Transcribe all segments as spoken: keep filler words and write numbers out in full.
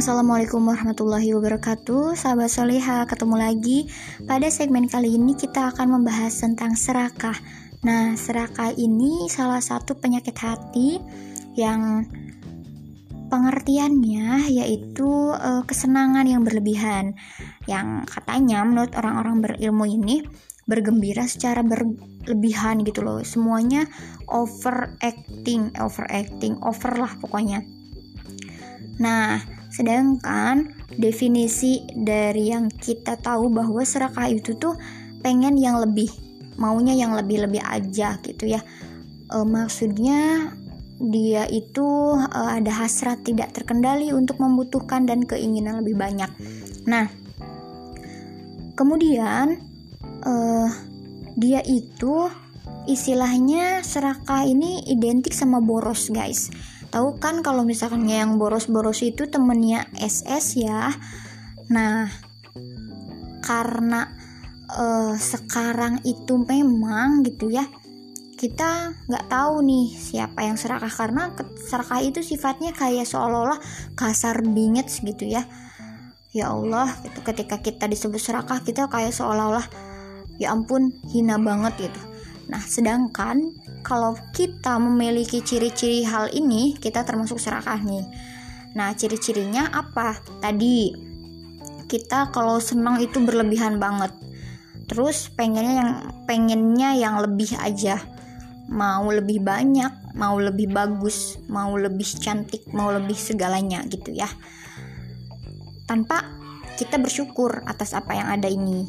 Assalamualaikum warahmatullahi wabarakatuh. Sahabat Soliha, ketemu lagi. Pada segmen kali ini kita akan membahas tentang serakah. Nah, serakah ini salah satu penyakit hati yang pengertiannya yaitu e, kesenangan yang berlebihan, yang katanya menurut orang-orang berilmu ini bergembira secara berlebihan gitu loh. Semuanya overacting, overacting, over lah pokoknya. Nah, sedangkan definisi dari yang kita tahu bahwa serakah itu tuh pengen yang lebih, maunya yang lebih-lebih aja gitu ya. E, maksudnya dia itu e, ada hasrat tidak terkendali untuk membutuhkan dan keinginan lebih banyak. Nah, kemudian e, dia itu istilahnya serakah ini identik sama boros, guys. Tahu kan kalau misalkan yang boros-boros itu temennya S S ya. Nah, karena eh, sekarang itu memang gitu ya, kita nggak tahu nih siapa yang serakah, karena serakah itu sifatnya kayak seolah-olah kasar bingits gitu ya. Ya Allah, gitu. Ketika kita disebut serakah, kita kayak seolah-olah ya ampun hina banget gitu. Nah, sedangkan kalau kita memiliki ciri-ciri hal ini, kita termasuk serakah nih. Nah, ciri-cirinya apa? Tadi, kita kalau senang itu berlebihan banget. Terus pengennya yang pengennya yang lebih aja. Mau lebih banyak, mau lebih bagus, mau lebih cantik, mau lebih segalanya gitu ya. Tanpa kita bersyukur atas apa yang ada ini.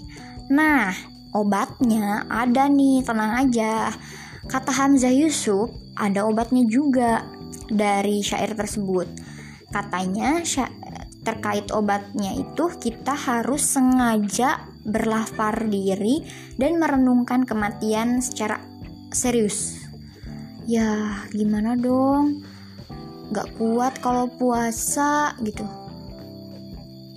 Nah, obatnya ada nih, tenang aja. Kata Hamzah Yusuf, ada obatnya juga dari syair tersebut. Katanya syair, terkait obatnya itu kita harus sengaja berlafar diri dan merenungkan kematian secara serius. Ya gimana dong, gak kuat kalau puasa gitu.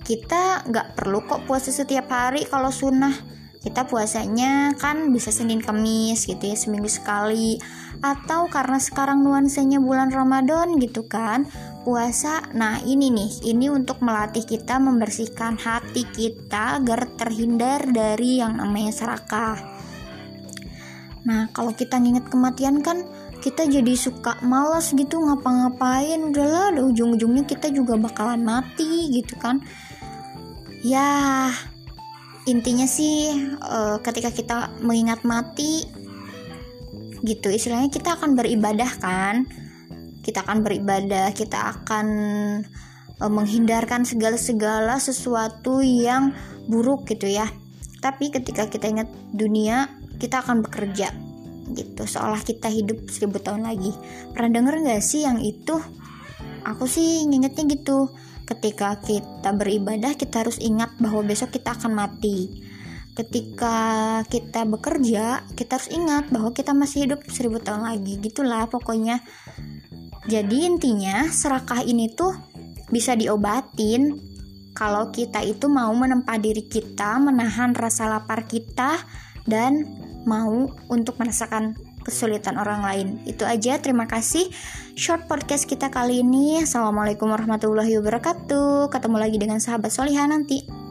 Kita gak perlu kok puasa setiap hari kalau sunnah. Kita puasanya kan bisa Senin Kamis gitu ya, seminggu sekali. Atau karena sekarang nuansanya bulan Ramadan gitu kan, puasa. Nah ini nih, ini untuk melatih kita membersihkan hati kita agar terhindar dari yang namanya serakah. Nah kalau kita nginget kematian kan, kita jadi suka malas gitu ngapa-ngapain. Udahlah, ujung-ujungnya kita juga bakalan mati gitu kan. Ya, intinya sih e, ketika kita mengingat mati gitu, istilahnya kita akan beribadah kan. Kita akan beribadah, kita akan e, menghindarkan segala-segala sesuatu yang buruk gitu ya. Tapi ketika kita ingat dunia, kita akan bekerja gitu, seolah kita hidup seribu tahun lagi. Pernah denger gak sih yang itu? Aku sih ngingetnya gitu. Ketika kita beribadah, kita harus ingat bahwa besok kita akan mati. Ketika kita bekerja, kita harus ingat bahwa kita masih hidup seribu tahun lagi. Gitulah pokoknya. Jadi intinya serakah ini tuh bisa diobatin kalau kita itu mau menempa diri kita, menahan rasa lapar kita, dan mau untuk merasakan kesulitan orang lain. Itu aja, terima kasih short podcast kita kali ini. Assalamualaikum warahmatullahi wabarakatuh. Ketemu lagi dengan sahabat Soliha nanti.